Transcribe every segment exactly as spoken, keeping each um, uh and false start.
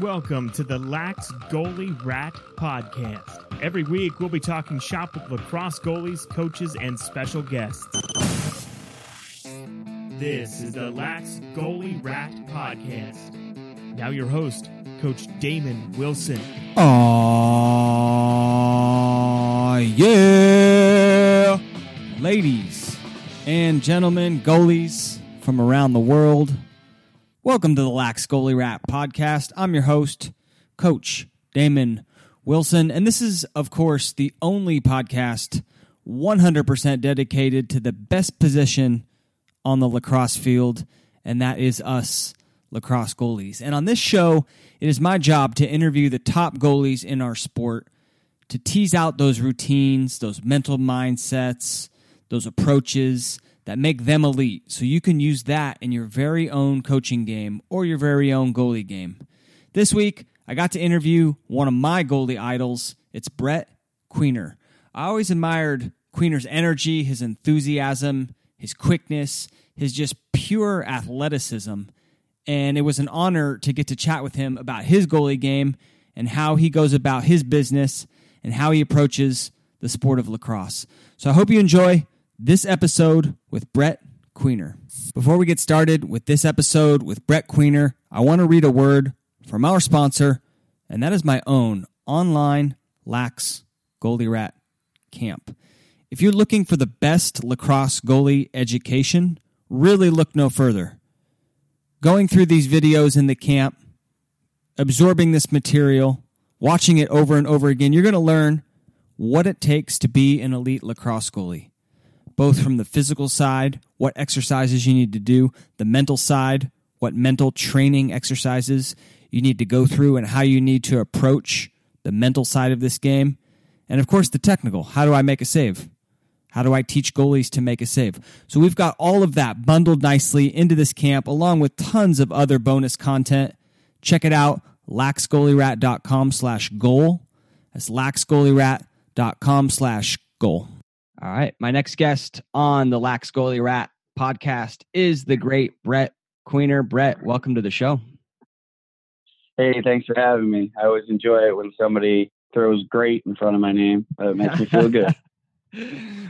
Welcome to the Lax Goalie Rat Podcast. Every week, we'll be talking shop with lacrosse goalies, coaches, and special guests. This is the Lax Goalie Rat Podcast. Now your host, Coach Damon Wilson. Aww, yeah! Ladies and gentlemen, goalies from around the world, welcome to the Lax Goalie Rat Podcast. I'm your host, Coach Damon Wilson, and this is, of course, the only podcast one hundred percent dedicated to the best position on the lacrosse field, and that is us lacrosse goalies. And on this show, it is my job to interview the top goalies in our sport to tease out those routines, those mental mindsets, those approaches that make them elite, so you can use that in your very own coaching game or your very own goalie game. This week, I got to interview one of my goalie idols. It's Brett Queener. I always admired Queener's energy, his enthusiasm, his quickness, his just pure athleticism, and it was an honor to get to chat with him about his goalie game and how he goes about his business and how he approaches the sport of lacrosse. So I hope you enjoy this episode with Brett Queener. Before we get started with this episode with Brett Queener, I want to read a word from our sponsor, and that is my own online Lax Goalie Rat Camp. If you're looking for the best lacrosse goalie education, really look no further. Going through these videos in the camp, absorbing this material, watching it over and over again, you're going to learn what it takes to be an elite lacrosse goalie. Both from the physical side, what exercises you need to do, the mental side, what mental training exercises you need to go through and how you need to approach the mental side of this game. And of course, the technical. How do I make a save? How do I teach goalies to make a save? So we've got all of that bundled nicely into this camp, along with tons of other bonus content. Check it out, laxgoalierat.com slash goal. That's laxgoalierat.com slash goal. All right, my next guest on the Lax Goalie Rat Podcast is the great Brett Queener. Brett, welcome to the show. Hey, thanks for having me. I always enjoy it when somebody throws great in front of my name. It makes me feel good.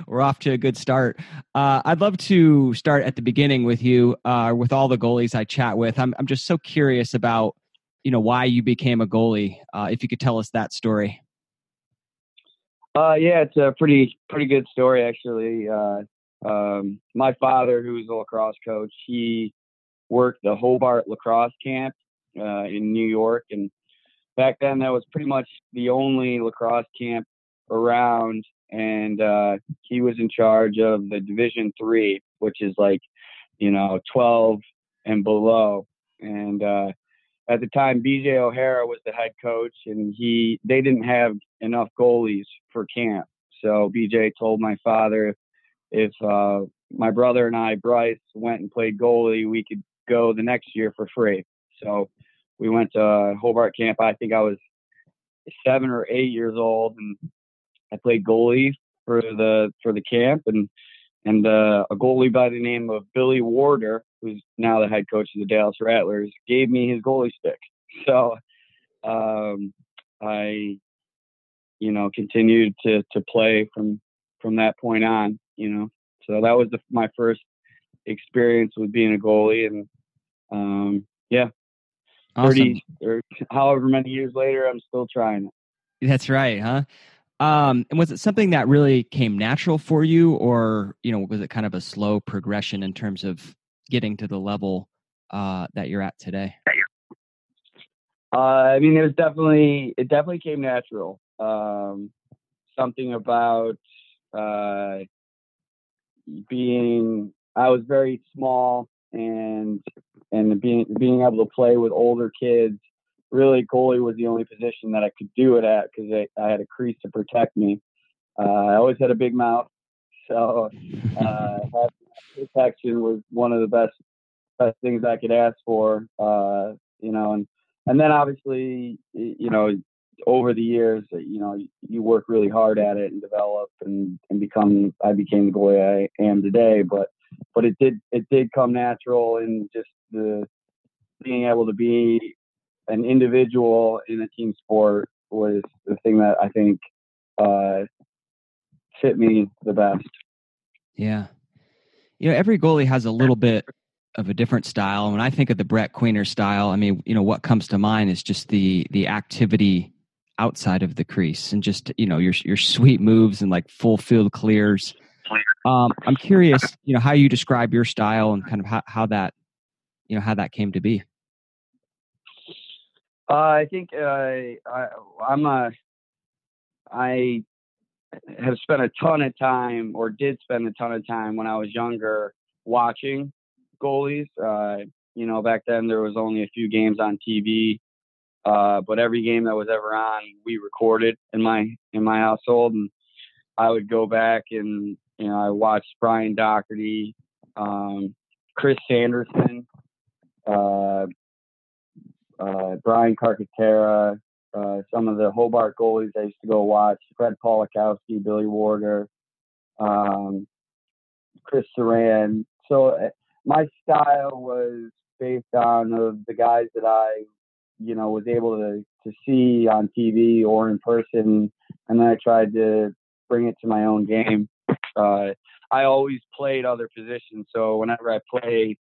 We're off to a good start. Uh, I'd love to start at the beginning with you, uh, with all the goalies I chat with. I'm I'm just so curious about, you know, why you became a goalie. Uh, if you could tell us that story. Uh, yeah, it's a pretty, pretty good story, actually. Uh, um, my father, who was a lacrosse coach, he worked the Hobart Lacrosse camp uh, in New York. And back then, that was pretty much the only lacrosse camp around. And uh, he was in charge of the Division three, which is like, you know, twelve and below. And uh, at the time, B J O'Hara was the head coach, and he they didn't have enough goalies for camp. So B J told my father if, if uh, my brother and I, Bryce, went and played goalie, we could go the next year for free. So we went to Hobart camp. I think I was seven or eight years old, and I played goalie for the for the camp, and and uh, a goalie by the name of Billy Warder, who's now the head coach of the Dallas Rattlers, gave me his goalie stick. So um, I, you know, continued to, to play from, from that point on, you know. So that was the, my first experience with being a goalie. And, um, yeah, awesome. thirty or however many years later, I'm still trying it. That's right, huh? Um, and was it something that really came natural for you, or, you know, was it kind of a slow progression in terms of getting to the level uh, that you're at today? Uh, I mean, it was definitely, it definitely came natural. Um, something about uh, being, I was very small, and, and being, being able to play with older kids. Really, goalie was the only position that I could do it at, because I, I had a crease to protect me. Uh, I always had a big mouth, so uh, protection was one of the best best things I could ask for. Uh, you know, and and then obviously, you know, over the years, you know, you work really hard at it and develop and, and become. I became the goalie I am today, but but it did it did come natural, and just the being able to be an individual in a team sport was the thing that I think uh, fit me the best. Yeah. You know, every goalie has a little bit of a different style. When I think of the Brett Queener style, I mean, you know, what comes to mind is just the the activity outside of the crease and just, you know, your your sweet moves and like full field clears. Um, I'm curious, you know, how you describe your style and kind of how, how that, you know, how that came to be. Uh, I think uh, I, I'm a, I have spent a ton of time or did spend a ton of time when I was younger watching goalies. Uh, you know, back then there was only a few games on T V, uh, but every game that was ever on, we recorded in my, in my household. And I would go back and, you know, I watched Brian Docherty, um, Chris Sanderson, uh, Uh, Brian Carcaterra, uh, some of the Hobart goalies I used to go watch, Fred Polakowski, Billy Warder, um, Chris Saran. So uh, my style was based on uh, the guys that I, you know, was able to, to see on T V or in person. And then I tried to bring it to my own game. Uh, I always played other positions. So whenever I played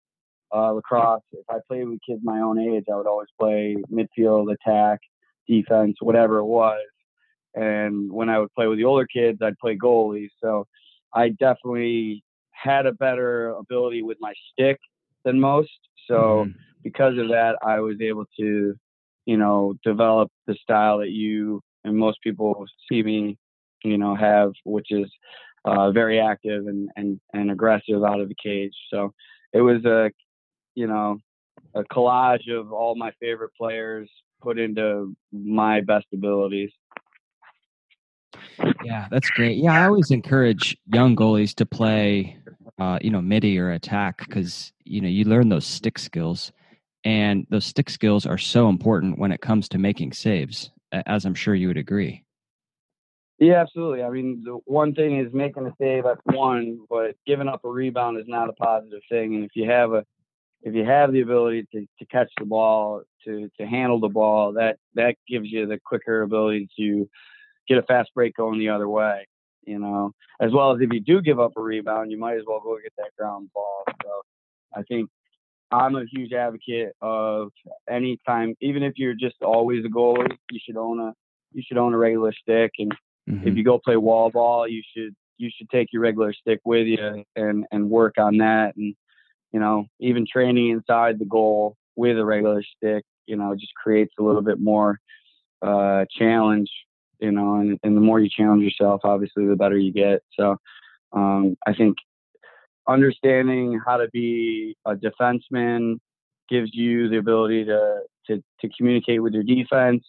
Uh, lacrosse, if I played with kids my own age, I would always play midfield, attack, defense, whatever it was. And when I would play with the older kids, I'd play goalie. So I definitely had a better ability with my stick than most. So mm-hmm. because of that, I was able to, you know, develop the style that you and most people see me, you know, have, which is uh, very active and, and, and aggressive out of the cage. So it was a you know, a collage of all my favorite players put into my best abilities. Yeah, that's great. Yeah, I always encourage young goalies to play, uh, you know, midi or attack because, you know, you learn those stick skills. And those stick skills are so important when it comes to making saves, as I'm sure you would agree. Yeah, absolutely. I mean, the one thing is making a save, that's one, but giving up a rebound is not a positive thing. And if you have a If you have the ability to, to catch the ball, to, to handle the ball, that, that gives you the quicker ability to get a fast break going the other way, you know, as well as if you do give up a rebound, you might as well go get that ground ball. So I think I'm a huge advocate of any time, even if you're just always a goalie, you should own a, you should own a regular stick. And mm-hmm. if you go play wall ball, you should, you should take your regular stick with you and, and work on that. And, you know, even training inside the goal with a regular stick, you know, just creates a little bit more uh, challenge, you know, and, and the more you challenge yourself, obviously, the better you get. So um, I think understanding how to be a defenseman gives you the ability to, to, to communicate with your defense.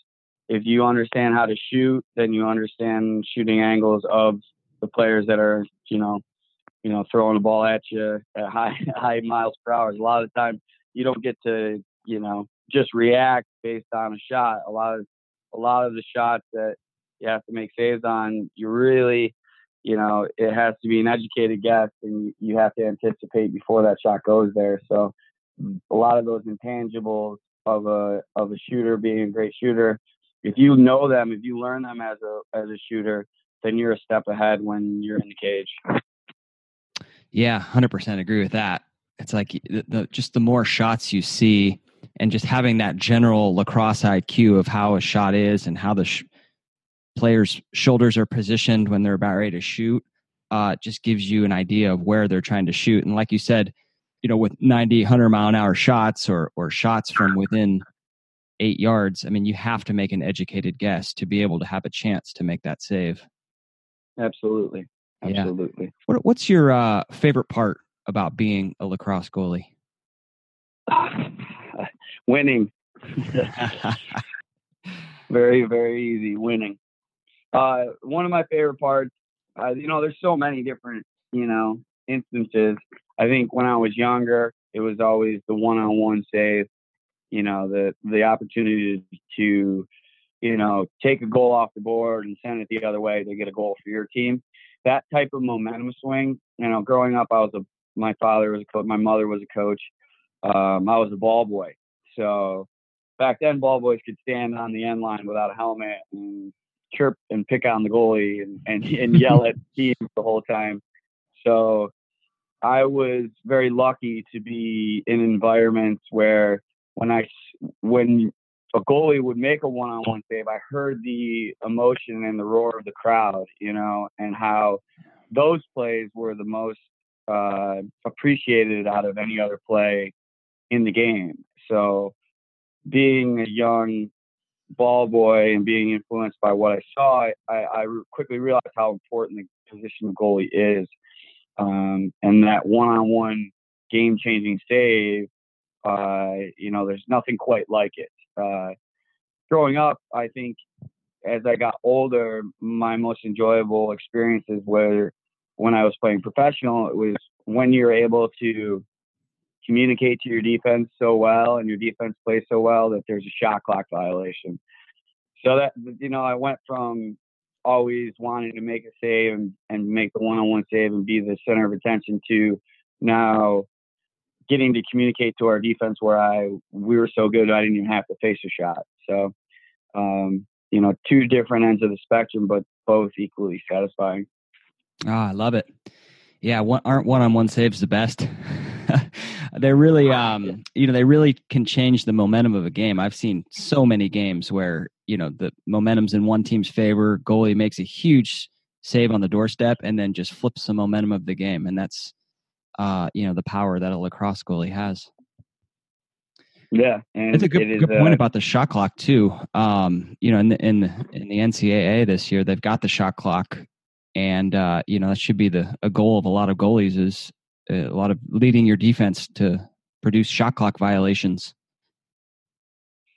If you understand how to shoot, then you understand shooting angles of the players that are, you know, you know, throwing the ball at you at high, high miles per hour. A lot of times you don't get to, you know, just react based on a shot. A lot of, a lot of the shots that you have to make saves on, you really, you know, it has to be an educated guess and you have to anticipate before that shot goes there. So a lot of those intangibles of a, of a shooter being a great shooter, if you know them, if you learn them as a, as a shooter, then you're a step ahead when you're in the cage. Yeah, one hundred percent agree with that. It's like the, the, just the more shots you see and just having that general lacrosse I Q of how a shot is and how the sh- players' shoulders are positioned when they're about ready to shoot uh, just gives you an idea of where they're trying to shoot. And like you said, you know, with ninety, one hundred mile an hour shots or or shots from within eight yards, I mean, you have to make an educated guess to be able to have a chance to make that save. Absolutely. Yeah. Absolutely. What, what's your uh, favorite part about being a lacrosse goalie? Winning. Very, very easy. Winning. Uh, one of my favorite parts, uh, you know, there's so many different, you know, instances. I think when I was younger, it was always the one-on-one save, you know, the, the opportunity to, you know, take a goal off the board and send it the other way to get a goal for your team. That type of momentum swing, you know, growing up, I was a, my father was a coach, my mother was a coach. Um, I was a ball boy. So back then ball boys could stand on the end line without a helmet and chirp and pick on the goalie and, and, and yell at teams the whole time. So I was very lucky to be in environments where when I, when a goalie would make a one-on-one save, I heard the emotion and the roar of the crowd, you know, and how those plays were the most uh, appreciated out of any other play in the game. So being a young ball boy and being influenced by what I saw, I, I quickly realized how important the position of goalie is. Um, and that one-on-one game-changing save, uh, you know, there's nothing quite like it. Uh, growing up, I think as I got older, my most enjoyable experiences were when I was playing professional. It was when you're able to communicate to your defense so well and your defense plays so well that there's a shot clock violation. So that, you know, I went from always wanting to make a save and, and make the one-on-one save and be the center of attention to now getting to communicate to our defense where I, we were so good I didn't even have to face a shot. So, um, you know, two different ends of the spectrum, but both equally satisfying. Ah, I love it. Yeah. One, aren't one-on-one saves the best? They're really, um, you know, they really can change the momentum of a game. I've seen so many games where, you know, the momentum's in one team's favor, goalie makes a huge save on the doorstep and then just flips the momentum of the game. And that's, uh, you know, the power that a lacrosse goalie has. Yeah. And it's a good, it is, good point uh, about the shot clock too. Um, you know, in the, in the, in the N C A A this year, they've got the shot clock and, uh, you know, that should be the a goal of a lot of goalies is, a lot of leading your defense to produce shot clock violations.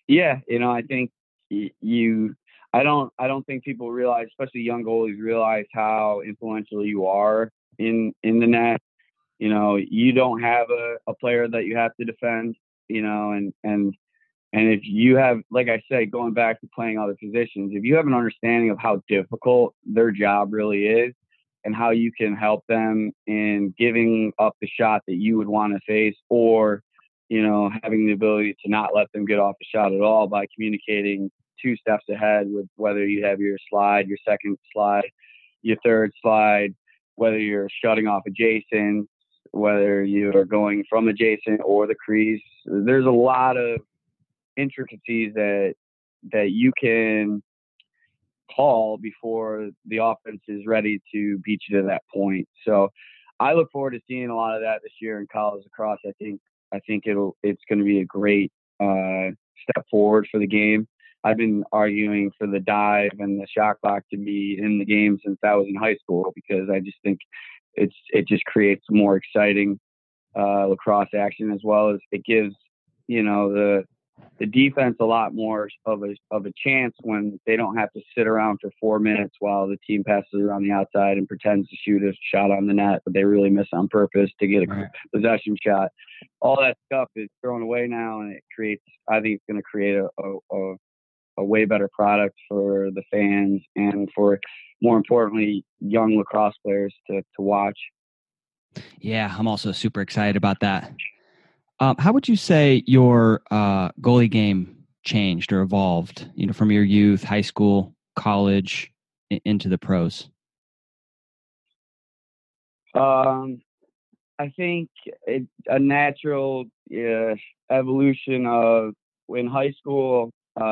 Yeah. You know, I think you, I don't, I don't think people realize, especially young goalies realize how influential you are in, in the net. You know, you don't have a, a player that you have to defend, you know, and, and, and if you have, like I said, going back to playing other positions, if you have an understanding of how difficult their job really is, and how you can help them in giving up the shot that you would want to face, or, you know, having the ability to not let them get off the shot at all by communicating two steps ahead with whether you have your slide, your second slide, your third slide, whether you're shutting off adjacent, whether you are going from adjacent or the crease. There's a lot of intricacies that that you can call before the offense is ready to beat you to that point. So I look forward to seeing a lot of that this year in college lacrosse. I think I think it'll it's going to be a great uh, step forward for the game. I've been arguing for the dive and the shot clock to be in the game since I was in high school because I just think it's it just creates more exciting uh, lacrosse action, as well as it gives, you know, the the defense a lot more of a of a chance when they don't have to sit around for four minutes while the team passes around the outside and pretends to shoot a shot on the net, but they really miss on purpose to get a right. possession shot. All that stuff is thrown away now, and it creates, I think it's going to create a, a, a way better product for the fans and for, more importantly, young lacrosse players to, to watch. Yeah, I'm also super excited about that. Um, how would you say your uh, goalie game changed or evolved, you know, from your youth, high school, college, I- into the pros? Um, I think it, a natural uh, evolution of in high school, uh,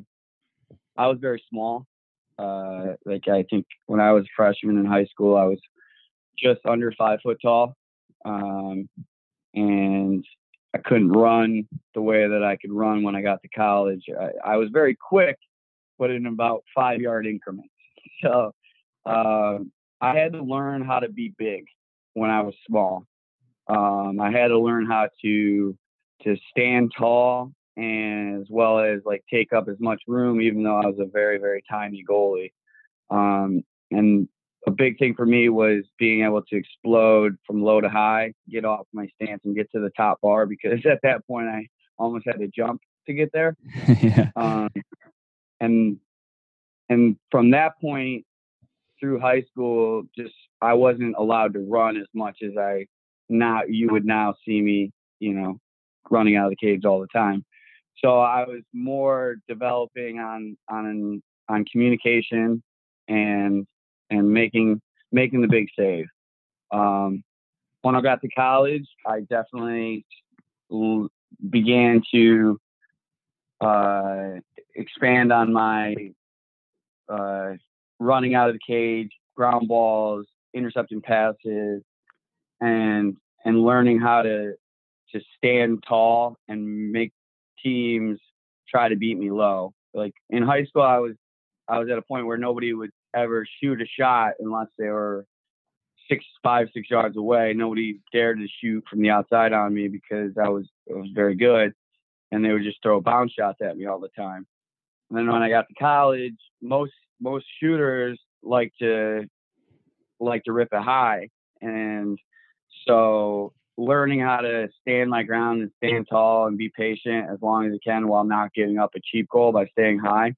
I was very small. Uh, like I think when I was a freshman in high school, I was just under five foot tall. Um, and I couldn't run the way that I could run when I got to college. I, I was very quick, but in about five yard increments. So um, I had to learn how to be big when I was small. Um, I had to learn how to to stand tall, and as well as like take up as much room, even though I was a very, very tiny goalie. Um, and a big thing for me was being able to explode from low to high, get off my stance and get to the top bar, because at that point I almost had to jump to get there. yeah. um, and and from that point through high school, just I wasn't allowed to run as much as I now you would now see me, you know, running out of the cage all the time. So I was more developing on on on communication and and making making the big save. Um, when I got to college, I definitely l- began to uh, expand on my uh, running out of the cage, ground balls, intercepting passes, and and learning how to to stand tall and make teams try to beat me low. Like in high school, I was I was at a point where nobody would ever shoot a shot unless they were six, five, six yards away. Nobody dared to shoot from the outside on me because I was I was very good, and they would just throw bounce shots at me all the time. And then when I got to college, most most shooters like to like to rip it high, and so learning how to stand my ground and stand tall and be patient as long as I can while not giving up a cheap goal by staying high.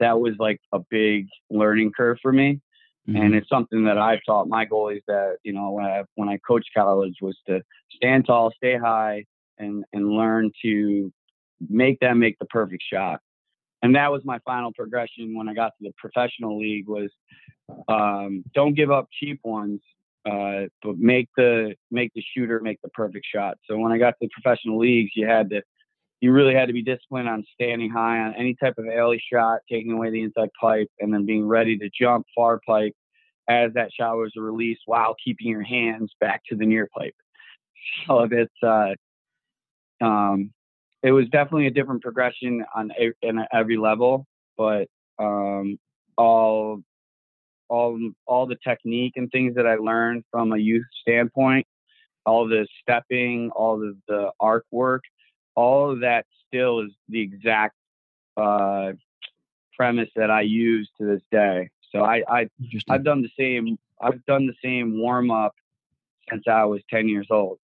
That was like a big learning curve for me. Mm-hmm. And it's something that I've taught my goalies that, you know, when I, when I coached college was to stand tall, stay high, and, and learn to make them make the perfect shot. And that was my final progression when I got to the professional league was um, don't give up cheap ones. Uh, but make the make the shooter make the perfect shot. So when I got to the professional leagues, you had to, you really had to be disciplined on standing high on any type of alley shot, taking away the inside pipe, and then being ready to jump far pipe as that shot was released, while keeping your hands back to the near pipe. So that's uh, um, it was definitely a different progression on a, in every level, but um, all. all all the technique and things that I learned from a youth standpoint, all the stepping, all the, the arc work, all of that still is the exact uh, premise that I use to this day. So I, I I've done the same I've done the same warm up since I was ten years old.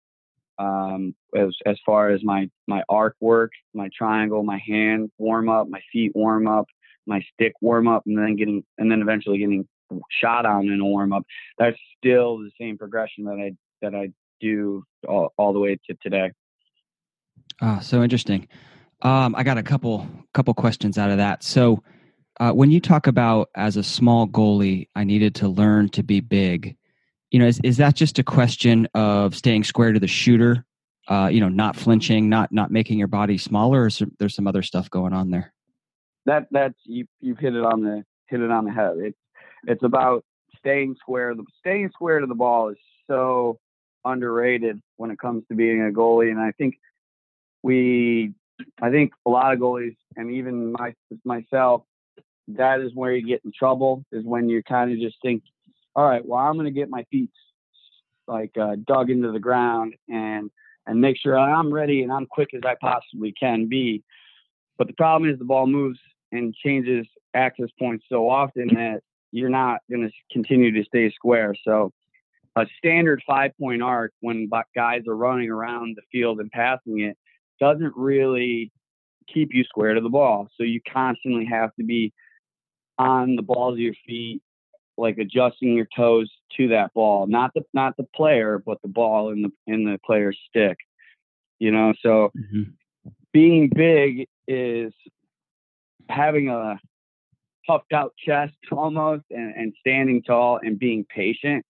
Um, as as far as my, my arc work, my triangle, my hand warm up, my feet warm up, my stick warm up, and then getting and then eventually getting shot on in a warm up. That's still the same progression that I that I do all, all the way to today. Ah, so interesting. Um, I got a couple couple questions out of that. So, uh, when you talk about as a small goalie, I needed to learn to be big. You know, is is that just a question of staying square to the shooter? Uh, you know, not flinching, not not making your body smaller, or is there, there's some other stuff going on there? That that's you you've hit it on the hit it on the head. It, It's about staying square. Staying square to the ball is so underrated when it comes to being a goalie. And I think we, I think a lot of goalies, and even my, myself, that is where you get in trouble, is when you kind of just think, all right, well, I'm going to get my feet like uh, dug into the ground and, and make sure I'm ready and I'm quick as I possibly can be. But the problem is the ball moves and changes access points so often that you're not going to continue to stay square. So a standard five point arc, when guys are running around the field and passing it, doesn't really keep you square to the ball. So you constantly have to be on the balls of your feet, like adjusting your toes to that ball, not the, not the player, but the ball in the, in the player's stick, you know? So mm-hmm. being big is having a puffed out chest almost and, and standing tall and being patient,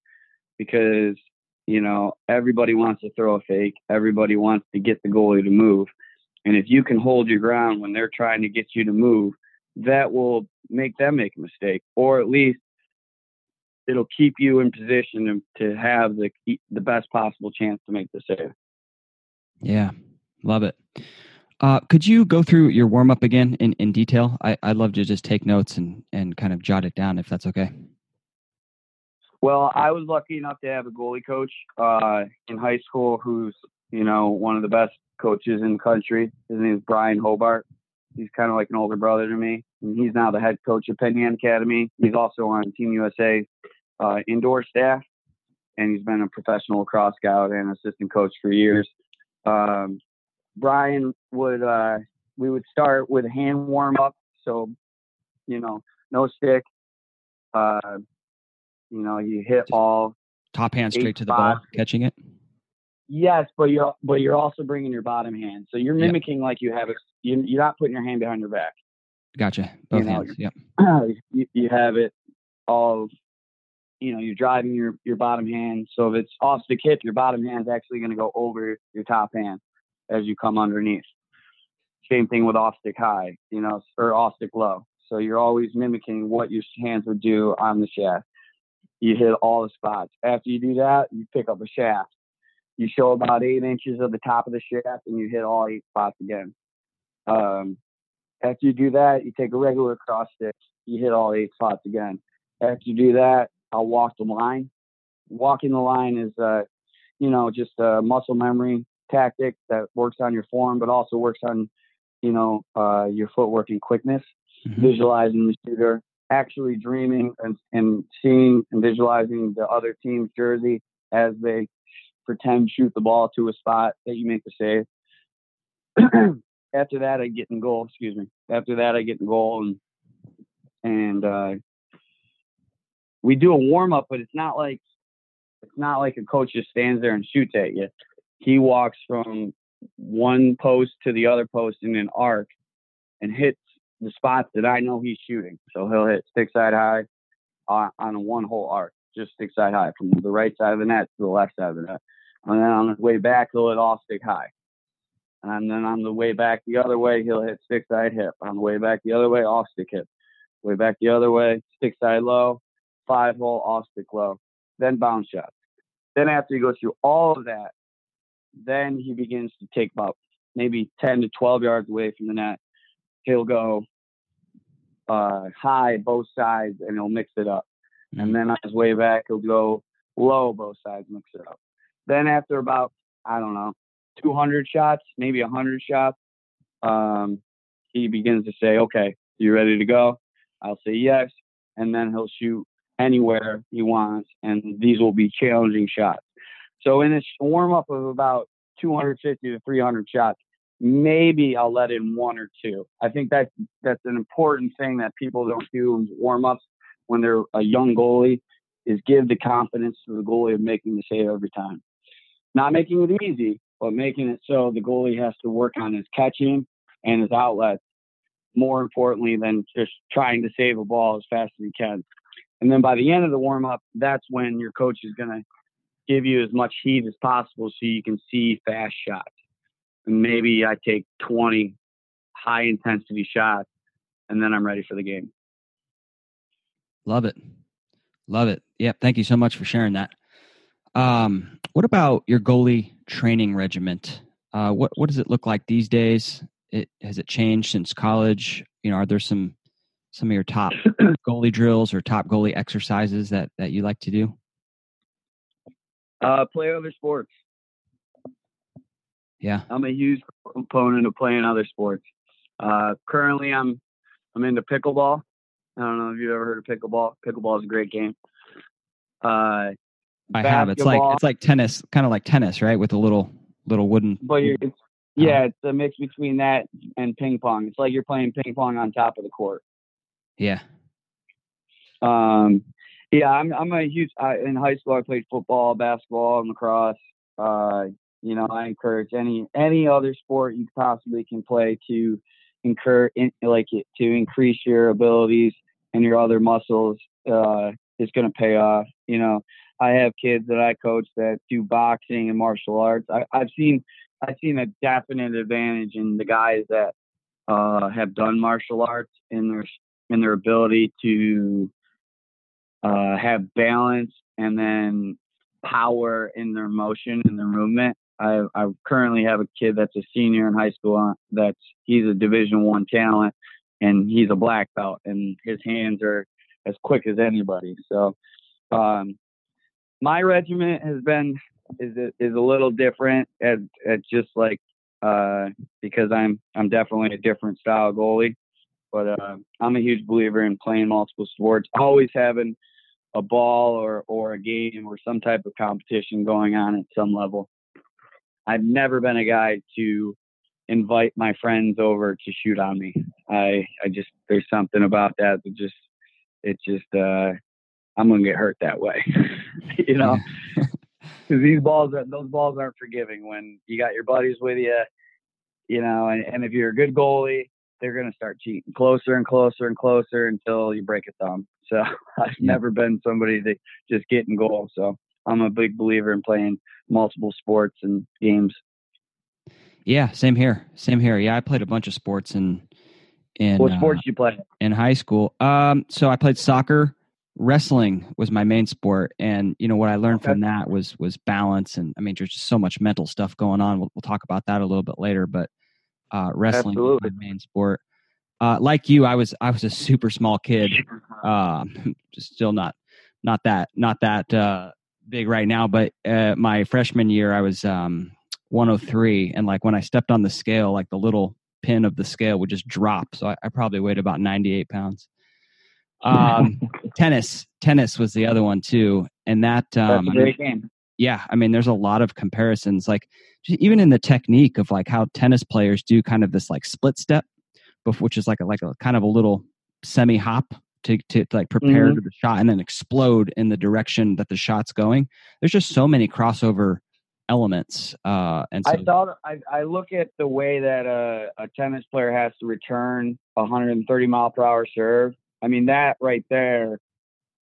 because, you know, everybody wants to throw a fake. Everybody wants to get the goalie to move. And if you can hold your ground when they're trying to get you to move, that will make them make a mistake, or at least it'll keep you in position to have the, the best possible chance to make the save. Yeah. Love it. Uh, could you go through your warm-up again in, in detail? I, I'd love to just take notes and, and kind of jot it down if that's okay. Well, I was lucky enough to have a goalie coach uh, in high school who's, you know, one of the best coaches in the country. His name is Brian Hobart. He's kind of like an older brother to me. And he's now the head coach of Pennian Academy. He's also on Team U S A uh, indoor staff, and he's been a professional lacrosse scout and assistant coach for years. Um Brian would, uh, we would start with a hand warm up. So, you know, no stick, uh, you know, you hit all top hand straight spots to the ball, catching it. Yes, but you're but you're also bringing your bottom hand, so you're mimicking yep. like you have it. You, you're not putting your hand behind your back. Gotcha. Both you know, hands. Yep. You, you have it all. You know, you're driving your, your bottom hand. So if it's off the kick, your bottom hand's actually going to go over your top hand as you come underneath. Same thing with off stick high, you know, or off stick low. So you're always mimicking what your hands would do on the shaft. You hit all the spots. After you do that, you pick up a shaft. You show about eight inches of the top of the shaft, and you hit all eight spots again. Um, after you do that, you take a regular cross stick. You hit all eight spots again. After you do that, I'll walk the line. Walking the line is, uh, you know, just a muscle memory tactic that works on your form, but also works on, you know, uh, your footwork and quickness. Mm-hmm. Visualizing the shooter, actually dreaming and, and seeing and visualizing the other team's jersey as they pretend shoot the ball to a spot that you make the save. After that, I get in goal. Excuse me. After that, I get in goal and and uh, we do a warm up, but it's not like it's not like a coach just stands there and shoots at you. He walks from one post to the other post in an arc and hits the spots that I know he's shooting. So he'll hit stick side high uh, on a one hole arc, just stick side high from the right side of the net to the left side of the net. And then on his way back, he'll hit all stick high. And then on the way back the other way, he'll hit stick side hip. On the way back the other way, off stick hip. Way back the other way, stick side low, five hole, off stick low, then bounce shots. Then after he goes through all of that, then he begins to take about maybe ten to twelve yards away from the net. He'll go uh, high both sides and he'll mix it up. And then on his way back, he'll go low both sides, mix it up. Then after about, I don't know, two hundred shots, maybe one hundred shots, um, he begins to say, okay, you ready to go? I'll say yes. And then he'll shoot anywhere he wants, and these will be challenging shots. So in this warm-up of about two hundred fifty to three hundred shots, maybe I'll let in one or two. I think that's, that's an important thing that people don't do in warm-ups when they're a young goalie, is give the confidence to the goalie of making the save every time. Not making it easy, but making it so the goalie has to work on his catching and his outlets, more importantly than just trying to save a ball as fast as he can. And then by the end of the warm-up, that's when your coach is going to give you as much heat as possible so you can see fast shots. And maybe I take twenty high-intensity shots, and then I'm ready for the game. Love it. Love it. Yep. Thank you so much for sharing that. Um, what about your goalie training regiment? Uh, what, what does it look like these days? It, has it changed since college? You know, are there some, some of your top goalie drills or top goalie exercises that, that you like to do? Uh, play other sports. Yeah. I'm a huge proponent of playing other sports. Uh, currently I'm, I'm into pickleball. I don't know if you've ever heard of pickleball. Pickleball is a great game. Uh, I have. It's like it's like tennis, kind of like tennis, right? With a little little wooden. But you're, it's, yeah, um, it's a mix between that and ping pong. It's like you're playing ping pong on top of the court. Yeah. Um. Yeah, I'm. I'm a huge. I, in high school, I played football, basketball, and lacrosse. Uh, you know, I encourage any any other sport you possibly can play to incur in, like it, to increase your abilities and your other muscles uh, is going to pay off. You know, I have kids that I coach that do boxing and martial arts. I, I've seen, I've seen a definite advantage in the guys that uh, have done martial arts in their, in their ability to uh, have balance and then power in their motion and their movement. I, I currently have a kid that's a senior in high school. That's he's a Division I talent, and he's a black belt, and his hands are as quick as anybody. So, um, my regiment has been is a, is a little different at, at just like uh, because I'm I'm definitely a different style goalie, but uh, I'm a huge believer in playing multiple sports, always having a ball or or a game or some type of competition going on at some level. I've never been a guy to invite my friends over to shoot on me. I, I just, there's something about that that just, it just, uh, I'm going to get hurt that way. You know, Because these balls, those balls aren't forgiving when you got your buddies with you, you know, and, and if you're a good goalie, they're going to start cheating closer and closer and closer until you break a thumb. So I've never been somebody that just get in goal. So I'm a big believer in playing multiple sports and games. Yeah, same here. Same here. Yeah, I played a bunch of sports in, in what sports uh, did you play? In high school. Um, so I played soccer. Wrestling was my main sport, and you know what I learned okay. from that was was balance. And I mean, there's just so much mental stuff going on. We'll, we'll talk about that a little bit later, but uh, wrestling Absolutely. was my main sport. Uh, like you, I was I was a super small kid. Uh, just still not not that not that uh, big right now, but uh, my freshman year I was um, one oh three, and like when I stepped on the scale, like the little pin of the scale would just drop. So I, I probably weighed about ninety-eight pounds. Um, tennis, tennis was the other one too. And that, um, That's a great game. yeah, I mean, there's a lot of comparisons, like just even in the technique of like how tennis players do kind of this like split step, which is like a, like a kind of a little semi hop to, to, to like prepare mm-hmm. to the shot and then explode in the direction that the shot's going. There's just so many crossover elements. Uh, and so, I thought I, I look at the way that a, a tennis player has to return one hundred thirty mile per hour serve. I mean, that right there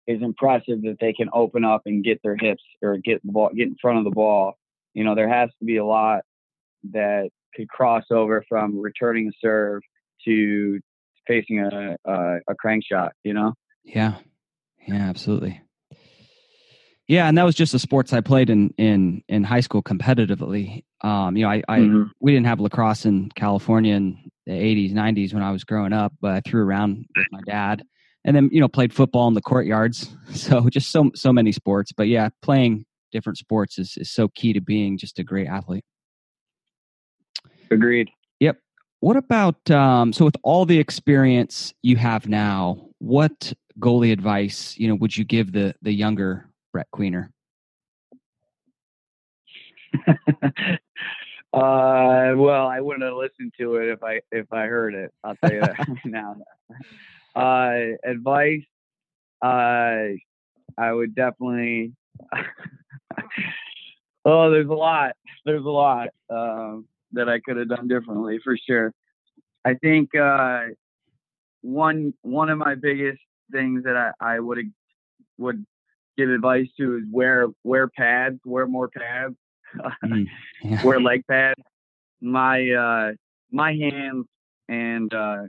is impressive that they can open up and get their hips or get the ball, get in front of the ball. You know, there has to be a lot that could cross over from returning a serve to facing a, a, a crank shot, you know? Yeah. Yeah, absolutely. Yeah. And that was just the sports I played in, in, in high school competitively. Um, you know, I, I mm-hmm. we didn't have lacrosse in California and, the eighties, nineties when I was growing up, but I threw around with my dad and then, you know, played football in the courtyards. So just so, so many sports, but yeah, playing different sports is, is so key to being just a great athlete. Agreed. Yep. What about, um, so with all the experience you have now, what goalie advice, you know, would you give the, the younger Brett Queener? Uh, well, I wouldn't have listened to it if I, if I heard it, I'll tell you that now. Uh, advice, uh, I would definitely, oh, there's a lot, there's a lot, um, that I could have done differently for sure. I think, uh, one, one of my biggest things that I, I would, would give advice to is wear, wear pads, wear more pads. Mm, yeah. Wear leg pads. My uh, my hands and uh,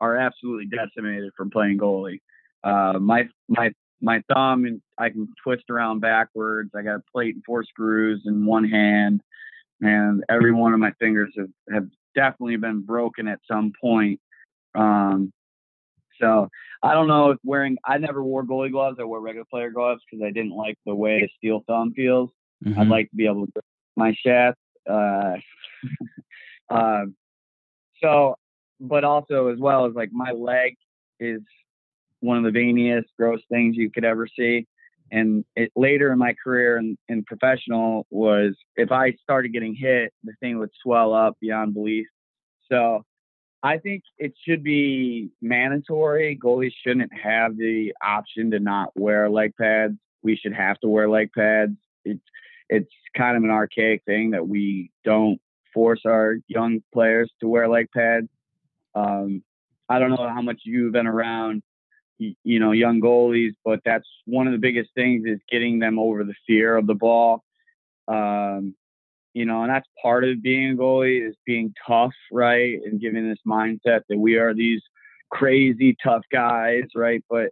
are absolutely decimated from playing goalie. Uh, my my my thumb and I can twist around backwards. I got a plate and four screws in one hand, and every one of my fingers have, have definitely been broken at some point. Um, so I don't know if wearing. I never wore goalie gloves. I wore regular player gloves because I didn't like the way a steel thumb feels. Mm-hmm. I'd like to be able to grip my shaft. Uh, uh, so, but also as well as like my leg is one of the veiniest, gross things you could ever see. And it later in my career and in, in professional was if I started getting hit, the thing would swell up beyond belief. So I think it should be mandatory. Goalies shouldn't have the option to not wear leg pads. We should have to wear leg pads. It's it's kind of an archaic thing that we don't force our young players to wear leg pads. Um, I don't know how much you've been around, you, you know, young goalies, but that's one of the biggest things is getting them over the fear of the ball. Um, you know, and that's part of being a goalie is being tough, right? And giving this mindset that we are these crazy tough guys, right? But,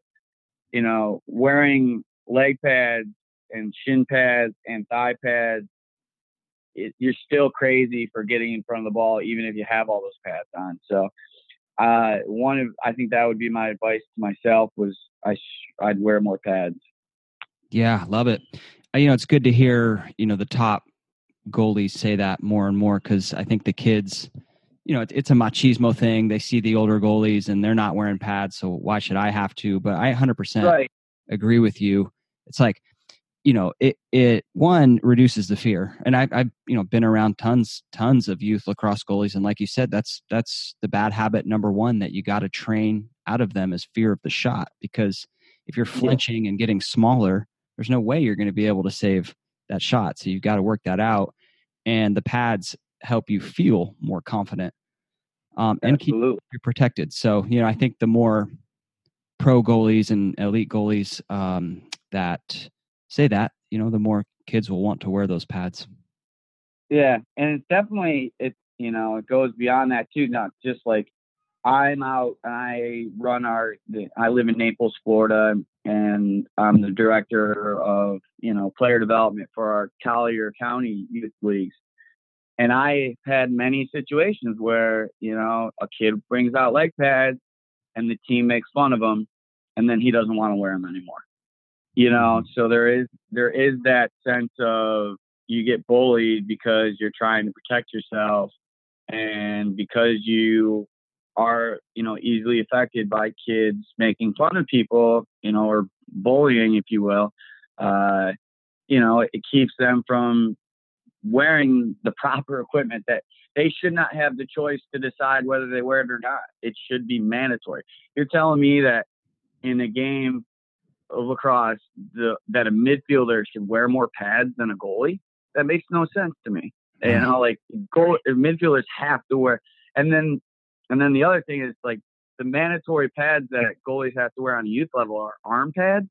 you know, wearing leg pads, and shin pads and thigh pads, it, you're still crazy for getting in front of the ball, even if you have all those pads on. So uh, one of, I think that would be my advice to myself was I sh- I'd wear more pads. Yeah. Love it. You know, it's good to hear, you know, the top goalies say that more and more. Cause I think the kids, you know, it, it's a machismo thing. They see the older goalies and they're not wearing pads. So why should I have to, but I one hundred percent right. agree with you. It's like, you know, it, it, one reduces the fear. And I, I've, you know, been around tons, tons of youth lacrosse goalies. And like you said, that's, that's the bad habit. Number one, that you got to train out of them is fear of the shot, because if you're flinching and getting smaller, there's no way you're going to be able to save that shot. So you've got to work that out. And the pads help you feel more confident um, and keep you protected. So, you know, I think the more pro goalies and elite goalies um, that say that, you know, the more kids will want to wear those pads. Yeah. And it's definitely, it's, you know, it goes beyond that too. Not just like I'm out and I run our, I live in Naples, Florida, and I'm the director of, you know, player development for our Collier County youth leagues. And I had many situations where, you know, a kid brings out leg pads and the team makes fun of him, and then he doesn't want to wear them anymore. You know, so there is, there is that sense of you get bullied because you're trying to protect yourself, and because you are, you know, easily affected by kids making fun of people, you know, or bullying, if you will, uh, you know, it keeps them from wearing the proper equipment that they should not have the choice to decide whether they wear it or not. It should be mandatory. You're telling me that in a game of lacrosse, the, that a midfielder should wear more pads than a goalie? That makes no sense to me. You know, like goal, midfielders have to wear. And then, and then the other thing is like the mandatory pads that goalies have to wear on a youth level are arm pads.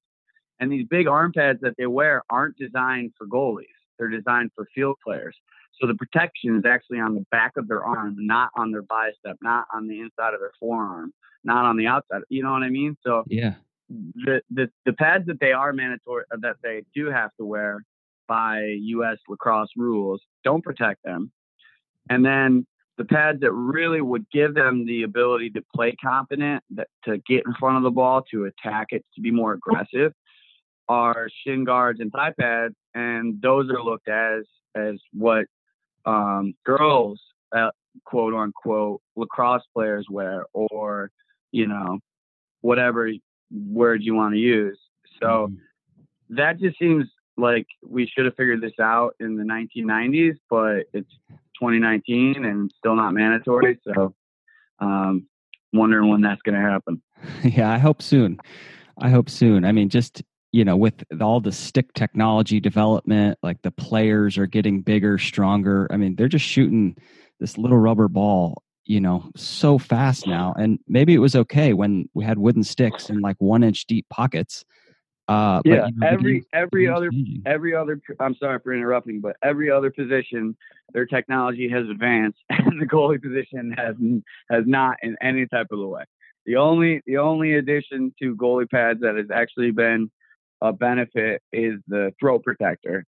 And these big arm pads that they wear aren't designed for goalies. They're designed for field players. So the protection is actually on the back of their arm, not on their bicep, not on the inside of their forearm, not on the outside. You know what I mean? So yeah, the, the, the pads that they are mandatory, that they do have to wear by U S lacrosse rules, don't protect them. And then the pads that really would give them the ability to play competent, that, to get in front of the ball, to attack it, to be more aggressive, are shin guards and thigh pads. And those are looked as, as what um, girls, uh, quote unquote, lacrosse players wear, or, you know, whatever word you want to use. So mm. that just seems like we should have figured this out in the nineteen nineties, but it's twenty nineteen and still not mandatory. So um, wondering when that's going to happen. Yeah, I hope soon. I hope soon. I mean, just, you know, with all the stick technology development, like the players are getting bigger, stronger. I mean, they're just shooting this little rubber ball, you know, so fast now. And maybe it was okay when we had wooden sticks and like one inch deep pockets. Uh, yeah, but, you know, every game's, every game's other changing. every other. I'm sorry for interrupting, but every other position, their technology has advanced, and the goalie position has has not in any type of a way. The only the only addition to goalie pads that has actually been a benefit is the throw protector.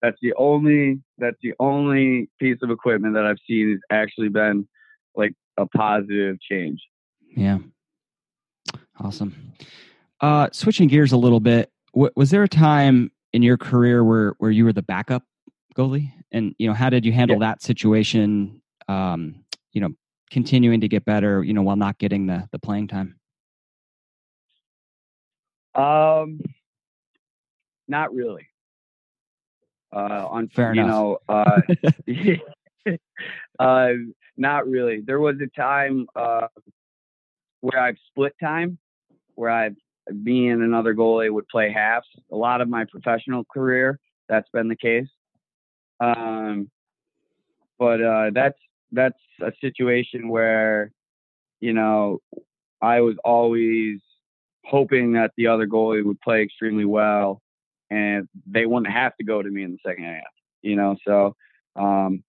That's the only that's the only piece of equipment that I've seen has actually been like a positive change. Yeah. Awesome. Uh, switching gears a little bit, w- was there a time in your career where, where you were the backup goalie? And, you know, how did you handle yeah. that situation, um, you know, continuing to get better, you know, while not getting the, the playing time? Um, not really. Uh, on, Fair you enough. You know, uh, uh, not really. There was a time uh, where I've split time, where I've me and another goalie would play halves. A lot of my professional career, that's been the case. Um, but uh, that's that's a situation where, you know, I was always hoping that the other goalie would play extremely well and they wouldn't have to go to me in the second half, you know. So um,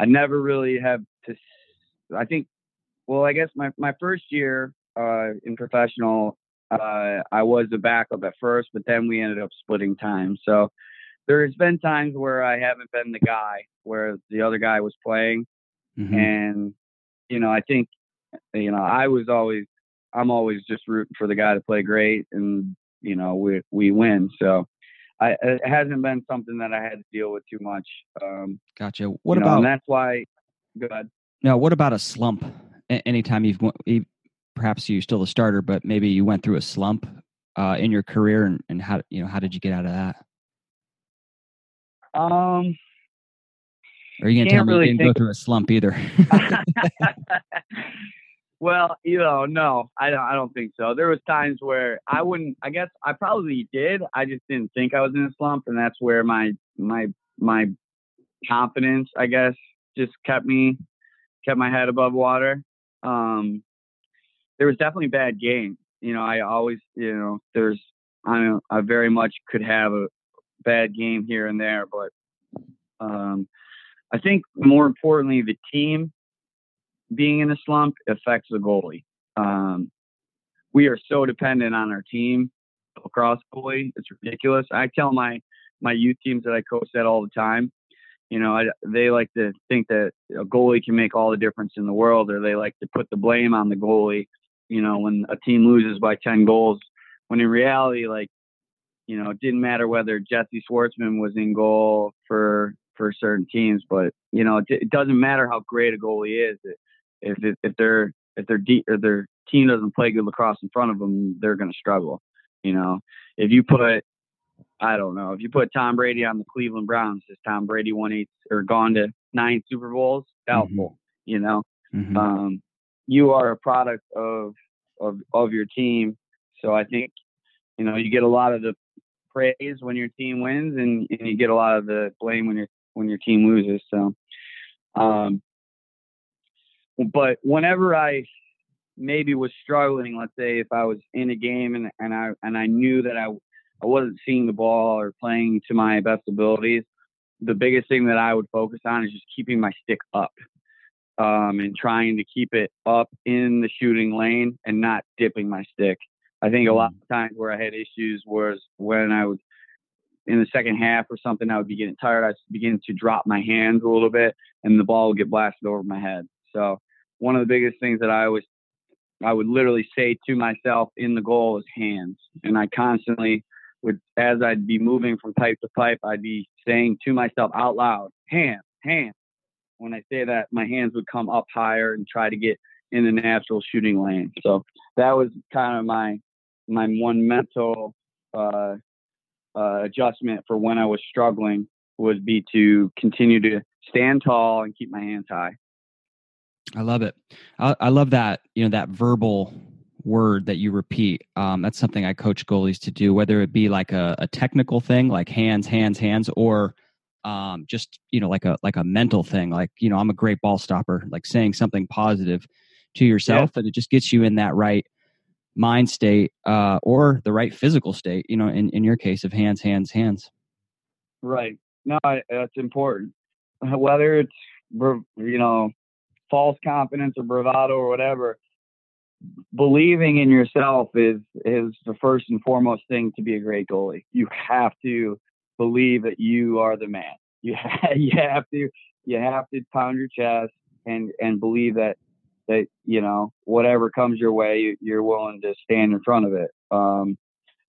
I never really have to – I think – well, I guess my, my first year uh, in professional – Uh, I was the backup at first, but then we ended up splitting time. So there has been times where I haven't been the guy, where the other guy was playing. Mm-hmm. And, you know, I think, you know, I was always, I'm always just rooting for the guy to play great and, you know, we, we win. So I, it hasn't been something that I had to deal with too much. Um, gotcha. What about, know, and that's why, go ahead. Now, what about a slump? A- anytime you've, you've perhaps you're still the starter, but maybe you went through a slump uh, in your career, and, and how, you know, how did you get out of that? Um, Or are you going to tell me really you didn't go through a slump either? Well, you know, no, I don't, I don't think so. There was times where I wouldn't, I guess I probably did. I just didn't think I was in a slump. And that's where my, my, my confidence, I guess, just kept me, kept my head above water. Um, there was definitely bad games. You know, I always, you know, there's, I don't, I very much could have a bad game here and there, but um, I think more importantly, the team being in a slump affects the goalie. Um, we are so dependent on our team, lacrosse goalie. It's ridiculous. I tell my, my youth teams that I coach that all the time. You know, I, they like to think that a goalie can make all the difference in the world, or they like to put the blame on the goalie, you know, when a team loses by ten goals, when in reality, like, you know, it didn't matter whether Jesse Schwartzman was in goal for, for certain teams, but you know, it, it doesn't matter how great a goalie is. It, If it, if their if their de- or their team doesn't play good lacrosse in front of them, they're going to struggle. You know, if you put, I don't know, if you put Tom Brady on the Cleveland Browns, has Tom Brady won eight or gone to nine Super Bowls? Doubtful. Mm-hmm. You know, mm-hmm. um, you are a product of of of your team. So I think, you know, you get a lot of the praise when your team wins, and, and you get a lot of the blame when your when your team loses. So. Um, But whenever I maybe was struggling, let's say if I was in a game and, and I and I knew that I, I wasn't seeing the ball or playing to my best abilities, the biggest thing that I would focus on is just keeping my stick up um, and trying to keep it up in the shooting lane and not dipping my stick. I think a lot of times where I had issues was when I would, in the second half or something, I would be getting tired. I would begin to drop my hands a little bit and the ball would get blasted over my head. So one of the biggest things that I always, I would literally say to myself in the goal is hands. And I constantly would, as I'd be moving from pipe to pipe, I'd be saying to myself out loud, hands, hands. When I say that, my hands would come up higher and try to get in the natural shooting lane. So that was kind of my, my one mental uh, uh, adjustment for when I was struggling, would be to continue to stand tall and keep my hands high. I love it. I, I love that, you know, that verbal word that you repeat. Um, that's something I coach goalies to do, whether it be like a, a technical thing, like hands, hands, hands, or um, just, you know, like a, like a mental thing. Like, you know, I'm a great ball stopper, like saying something positive to yourself, yeah. And it just gets you in that right mind state uh, or the right physical state, you know, in, in your case of hands, hands, hands. Right. No, that's important. Whether it's, you know, false confidence or bravado or whatever, believing in yourself is is the first and foremost thing to be a great goalie. You have to believe that you are the man. You have, you have to you have to pound your chest and and believe that that you know whatever comes your way, you're willing to stand in front of it, um,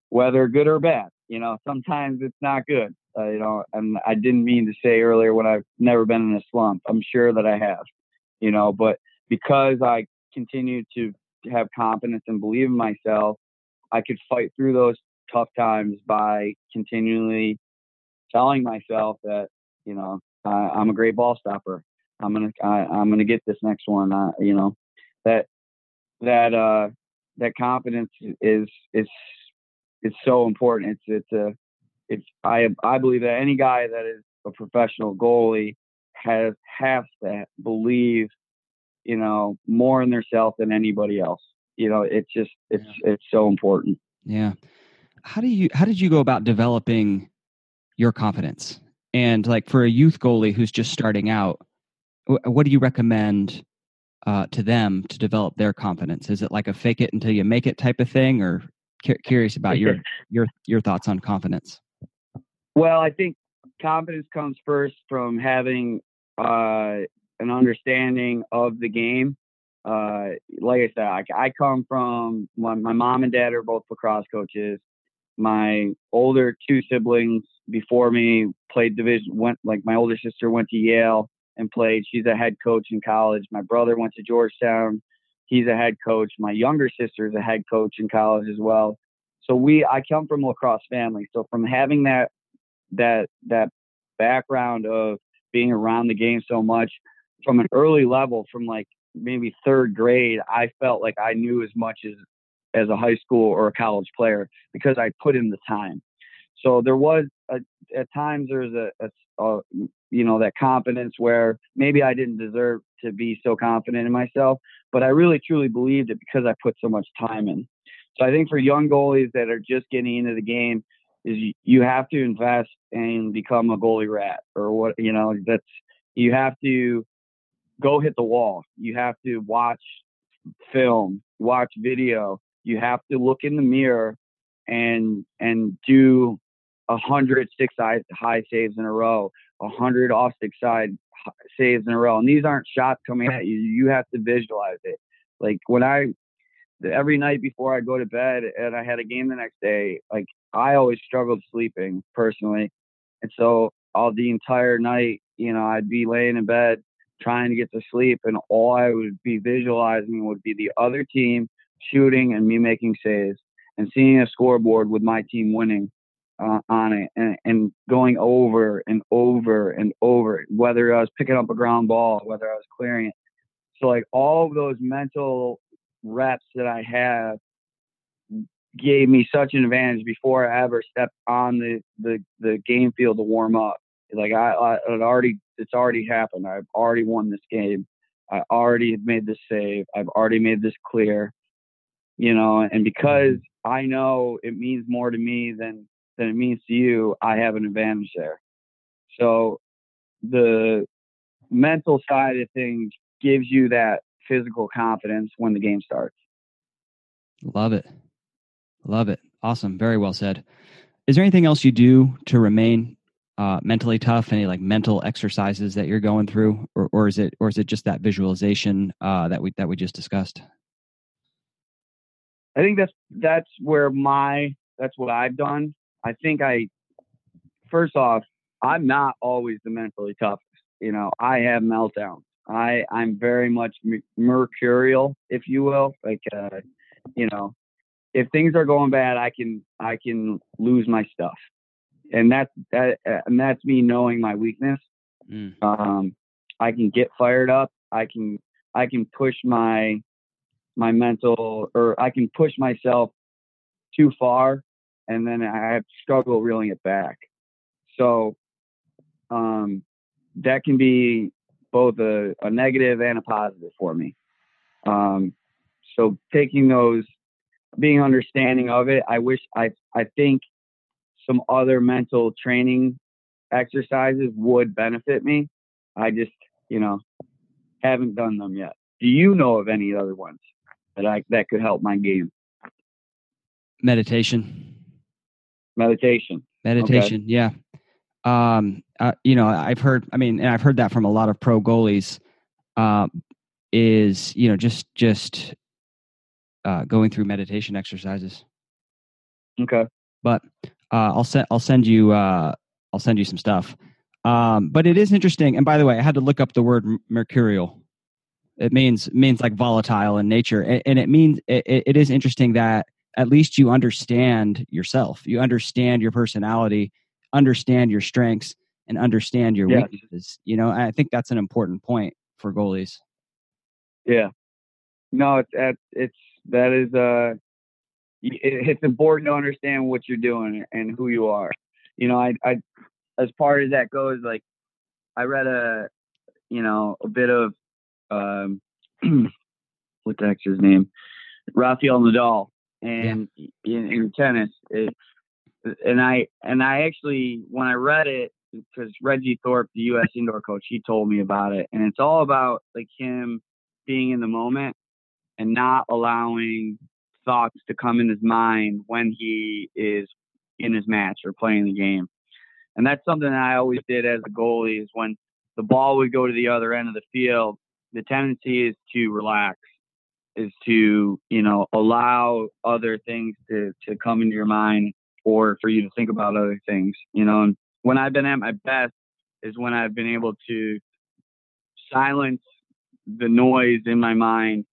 whether good or bad. You know, sometimes it's not good. Uh, you know, and I didn't mean to say earlier when I've never been in a slump. I'm sure that I have. You know, but because I continued to have confidence and believe in myself, I could fight through those tough times by continually telling myself that, you know, I, I'm a great ball stopper. I'm gonna, I, I'm gonna get this next one. I, you know, that that uh, that confidence is is is so important. It's it's a it's I I believe that any guy that is a professional goalie has has to believe, you know, more in themselves than anybody else. You know, it's just it's yeah. it's so important. Yeah. How do you how did you go about developing your confidence? And like for a youth goalie who's just starting out, what do you recommend uh, to them to develop their confidence? Is it like a fake it until you make it type of thing? Or cu- curious about your your your thoughts on confidence? Well, I think confidence comes first from having uh, an understanding of the game. Uh, like I said, I, I come from my, my mom and dad are both lacrosse coaches. My older two siblings before me played division. Went like my older sister went to Yale and played. She's a head coach in college. My brother went to Georgetown. He's a head coach. My younger sister is a head coach in college as well. So we, I come from a lacrosse family. So from having that. that that background of being around the game so much from an early level, from like maybe third grade, I felt like I knew as much as, as a high school or a college player because I put in the time. So there was, a, at times there's a, a, a, you know, that confidence where maybe I didn't deserve to be so confident in myself, but I really truly believed it because I put so much time in. So I think for young goalies that are just getting into the game is you, you have to invest and become a goalie rat or what, you know, that's, you have to go hit the wall. You have to watch film, watch video. You have to look in the mirror and, and do a hundred stick side high saves in a row, a hundred off stick side saves in a row. And these aren't shots coming at you. You have to visualize it. Like when I, every night before I go to bed and I had a game the next day, like I always struggled sleeping personally. And so all the entire night, you know, I'd be laying in bed trying to get to sleep, and all I would be visualizing would be the other team shooting and me making saves and seeing a scoreboard with my team winning uh, on it and, and going over and over and over, whether I was picking up a ground ball, whether I was clearing it. So like all of those mental reps that I have gave me such an advantage before I ever stepped on the, the, the game field to warm up. Like I, I it already, it's already happened. I've already won this game. I already have made this save. I've already made this clear, you know, and because I know it means more to me than, than it means to you, I have an advantage there. So the mental side of things gives you that physical confidence when the game starts. Love it. Love it. Awesome. Very well said. Is there anything else you do to remain Uh, mentally tough? Any like mental exercises that you're going through, or, or is it, or is it just that visualization uh, that we that we just discussed? I think that's that's where my that's what I've done. I think I first off, I'm not always the mentally toughest. You know, I have meltdowns. I I'm very much mercurial, if you will. Like uh, you know, if things are going bad, I can I can lose my stuff. And that's that, and that's me knowing my weakness. Mm. Um, I can get fired up. I can, I can push my, my mental, or I can push myself too far, and then I have struggle reeling it back. So, um, that can be both a, a negative and a positive for me. Um, so taking those, being understanding of it. I wish I, I think. Some other mental training exercises would benefit me. I just, you know, haven't done them yet. Do you know of any other ones that I, that could help my game? Meditation. Meditation. Meditation. Okay. Yeah. Um, uh, you know, I've heard, I mean, and I've heard that from a lot of pro goalies, uh, is, you know, just, just, uh, going through meditation exercises. Okay. But, Uh, I'll send. I'll send you. Uh, I'll send you some stuff. Um, but it is interesting. And by the way, I had to look up the word mercurial. It means means like volatile in nature, and, and it means it, it is interesting that at least you understand yourself. You understand your personality, understand your strengths, and understand your yeah. weaknesses. You know, I think that's an important point for goalies. Yeah. No, it's it's that is a. Uh... It's important to understand what you're doing and who you are. You know, I, I, as far as that goes, like I read a, you know, a bit of, um, what the heck's his name? Rafael Nadal and yeah. in, in tennis. It, and I, and I actually, when I read it, because Reggie Thorpe, the U S indoor coach, he told me about it, and it's all about like him being in the moment and not allowing thoughts to come in his mind when he is in his match or playing the game. And that's something that I always did as a goalie, is when the ball would go to the other end of the field, the tendency is to relax, is to, you know, allow other things to, to come into your mind or for you to think about other things, you know. And when I've been at my best is when I've been able to silence the noise in my mind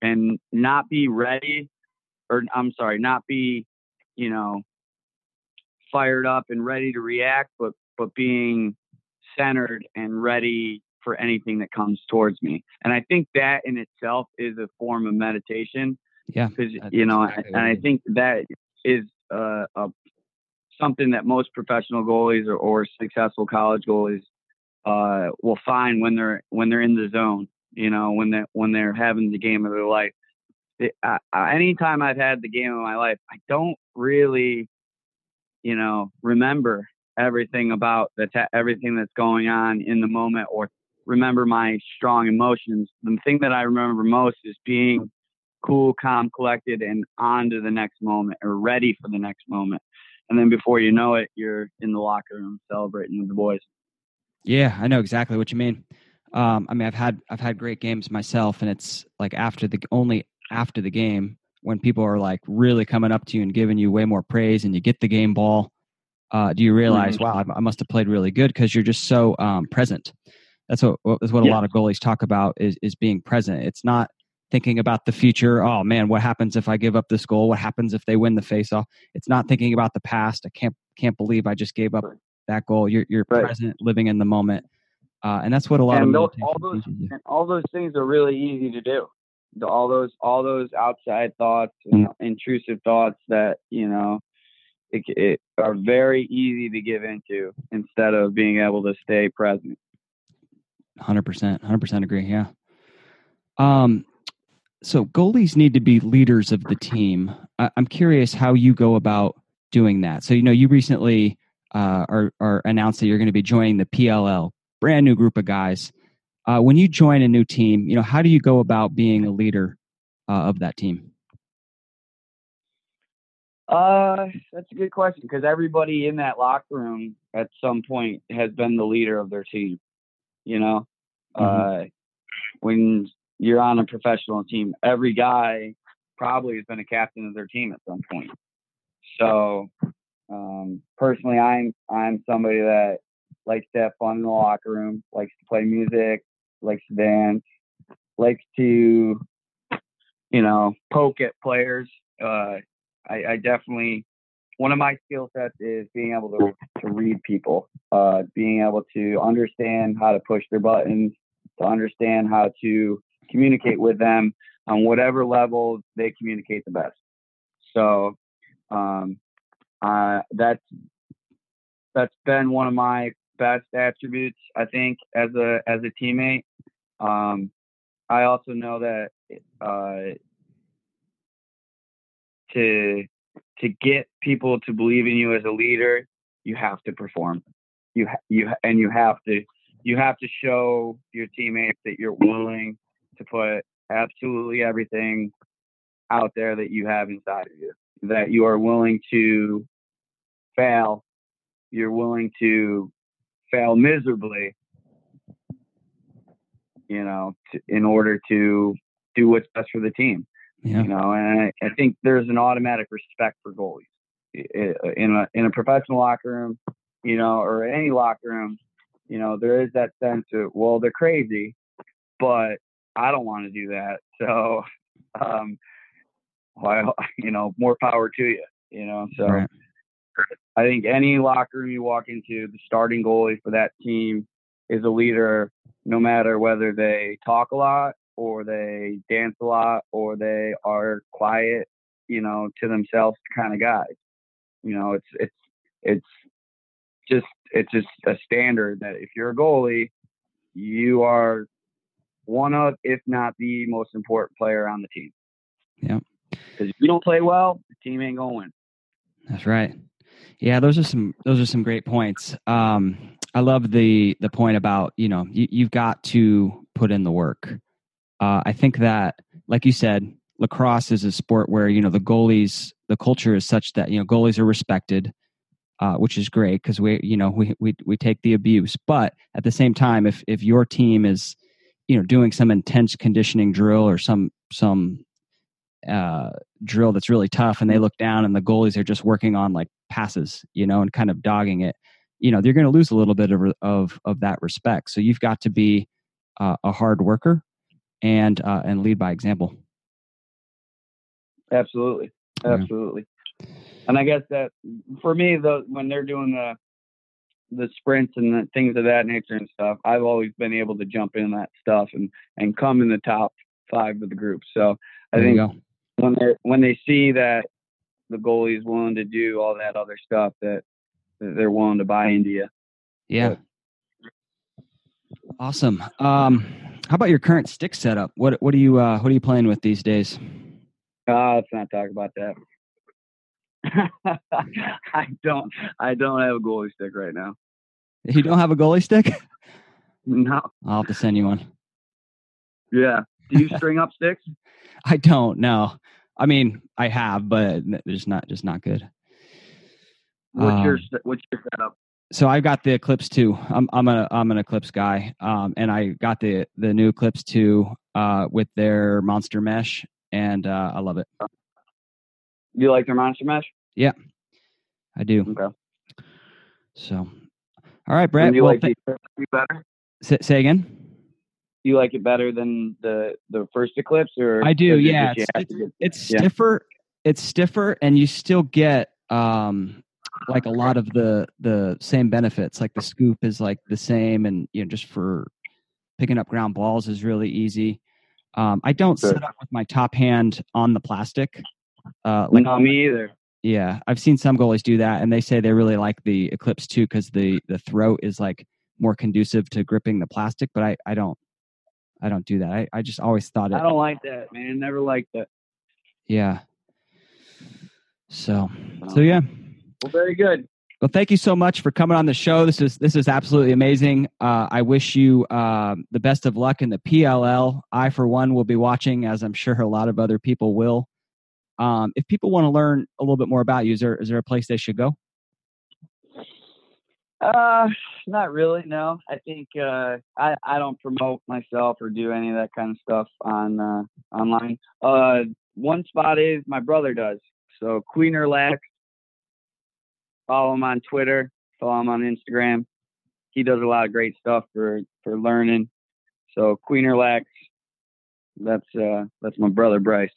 and not be ready or I'm sorry, not be, you know, fired up and ready to react, but, but being centered and ready for anything that comes towards me. And I think that in itself is a form of meditation. Yeah. Because, you know, exactly. And I think that is uh, a, something that most professional goalies or, or successful college goalies uh, will find when they're, when they're in the zone, you know, when they when they're having the game of their life. It, I, anytime I've had the game of my life, I don't really, you know, remember everything about the ta- everything that's going on in the moment, or remember my strong emotions. The thing that I remember most is being cool, calm, collected, and on to the next moment, or ready for the next moment. And then before you know it, you're in the locker room celebrating with the boys. Yeah, I know exactly what you mean. Um, I mean, I've had I've had great games myself, and it's like after the only after the game when people are like really coming up to you and giving you way more praise, and you get the game ball. Uh, do you realize, mm-hmm. wow, I, I must have played really good, because you're just so um, present. That's what that's what yeah. a lot of goalies talk about is is being present. It's not thinking about the future. Oh man, what happens if I give up this goal? What happens if they win the faceoff? It's not thinking about the past. I can't can't believe I just gave up right. that goal. You're you're right. present, living in the moment, uh, and that's what a lot and of those, all those and all those things are really easy to do. The, all those all those outside thoughts, and mm-hmm. intrusive thoughts that you know it, it are very easy to give into instead of being able to stay present. one hundred percent, one hundred percent agree. Yeah. Um. So goalies need to be leaders of the team. I, I'm curious how you go about doing that. So, you know, you recently uh, are, are announced that you're going to be joining the P L L, brand new group of guys. Uh, when you join a new team, you know, how do you go about being a leader uh, of that team? Uh, that's a good question, because everybody in that locker room at some point has been the leader of their team. You know, mm-hmm. uh, when you're on a professional team, every guy probably has been a captain of their team at some point. So um, personally, I'm, I'm somebody that likes to have fun in the locker room, likes to play music, likes to dance, likes to, you know, poke at players. Uh, I, I definitely, one of my skill sets is being able to, to read people, uh, being able to understand how to push their buttons, to understand how to communicate with them on whatever level they communicate the best. So um, uh, that's that's been one of my best attributes, I think, as a as a teammate. Um, I also know that uh, to to get people to believe in you as a leader, you have to perform. You ha- you and you have to you have to show your teammates that you're willing to put absolutely everything out there that you have inside of you, that you are willing to fail, you're willing to fail miserably, you know, to, in order to do what's best for the team. Yeah. You know, and I, I think there's an automatic respect for goalies in a in a professional locker room, you know, or any locker room. You know, there is that sense of, well, they're crazy, but I don't want to do that. So, um, well, you know, more power to you, you know? So right. I think any locker room you walk into, the starting goalie for that team is a leader, no matter whether they talk a lot or they dance a lot or they are quiet, you know, to themselves kind of guys. You know, it's, it's, it's just, it's just a standard that if you're a goalie, you are one of, if not the most important player on the team. Yeah. Because if you don't play well, the team ain't going to win. That's right. Yeah, those are some those are some great points. Um, I love the the point about, you know, you, you've got to put in the work. Uh, I think that, like you said, lacrosse is a sport where, you know, the goalies, the culture is such that, you know, goalies are respected, uh, which is great because we, you know, we, we we take the abuse. But at the same time, if if your team is, you know, doing some intense conditioning drill or some some uh, drill that's really tough, and they look down and the goalies are just working on like passes, you know, and kind of dogging it, you know, they're going to lose a little bit of of of that respect. So you've got to be uh, a hard worker and uh, and lead by example. Absolutely, absolutely. Yeah. And I guess that for me, though, when they're doing the the sprints and the things of that nature and stuff, I've always been able to jump in that stuff and, and come in the top five of the group. So I think when they when they see that the goalie's willing to do all that other stuff, that, that they're willing to buy into you. Yeah. Awesome. Um, how about your current stick setup? What what are you uh, what are you playing with these days? Uh, let's not talk about that. I don't I don't have a goalie stick right now. You don't have a goalie stick? No. I'll have to send you one. Yeah. Do you string up sticks? I don't, no. I mean, I have, but it's not just not good. What's um, your what's your setup? So I've got the Eclipse two. I'm I'm a I'm an Eclipse guy. Um and I got the the new Eclipse two uh with their Monster Mesh, and uh I love it. You like their Monster Mesh? Yeah, I do. Okay. So, all right, Brett. And you well, like th- the better? Say, say again? You like it better than the, the first Eclipse? Or I do, yeah. It's, it's, get, it's yeah. stiffer. It's stiffer, and you still get um, like a lot of the, the same benefits. Like the scoop is like the same, and you know, just for picking up ground balls is really easy. Um, I don't sure. set up with my top hand on the plastic. Uh, like, Not me either. Yeah, I've seen some goalies do that, and they say they really like the Eclipse too because the, the throat is like more conducive to gripping the plastic. But I, I don't, I don't do that. I, I just always thought it. I don't like that, man. Never liked that. Yeah. So, so yeah. Well, very good. Well, thank you so much for coming on the show. This is this is absolutely amazing. Uh, I wish you uh, the best of luck in the P L L. I, for one, will be watching, as I'm sure a lot of other people will. Um, if people want to learn a little bit more about you, is there, is there a place they should go? Uh, not really. No, I think, uh, I, I don't promote myself or do any of that kind of stuff on, uh, online. Uh, one spot is my brother does. So Queener Lax, follow him on Twitter, follow him on Instagram. He does a lot of great stuff for, for learning. So Queener Lax, that's, uh, that's my brother, Bryce.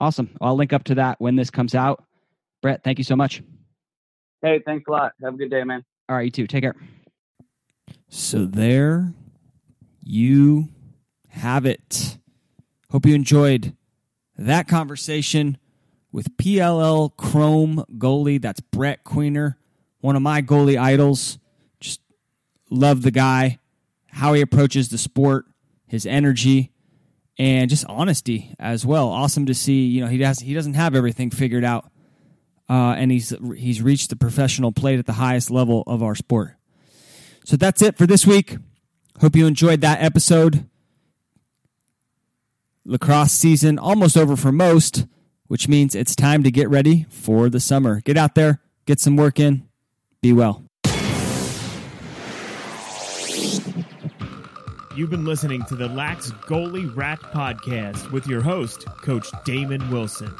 Awesome. I'll link up to that when this comes out. Brett, thank you so much. Hey, thanks a lot. Have a good day, man. All right, you too. Take care. So there you have it. Hope you enjoyed that conversation with P L L Chrome goalie. That's Brett Queener, one of my goalie idols. Just love the guy, how he approaches the sport, his energy, and just honesty as well. Awesome to see. You know, he has he doesn't have everything figured out, uh, and he's he's reached the professional plate at the highest level of our sport. So that's it for this week. Hope you enjoyed that episode. Lacrosse season almost over for most, which means it's time to get ready for the summer. Get out there, get some work in, be well. You've been listening to the Lax Goalie Rat Podcast with your host, Coach Damon Wilson.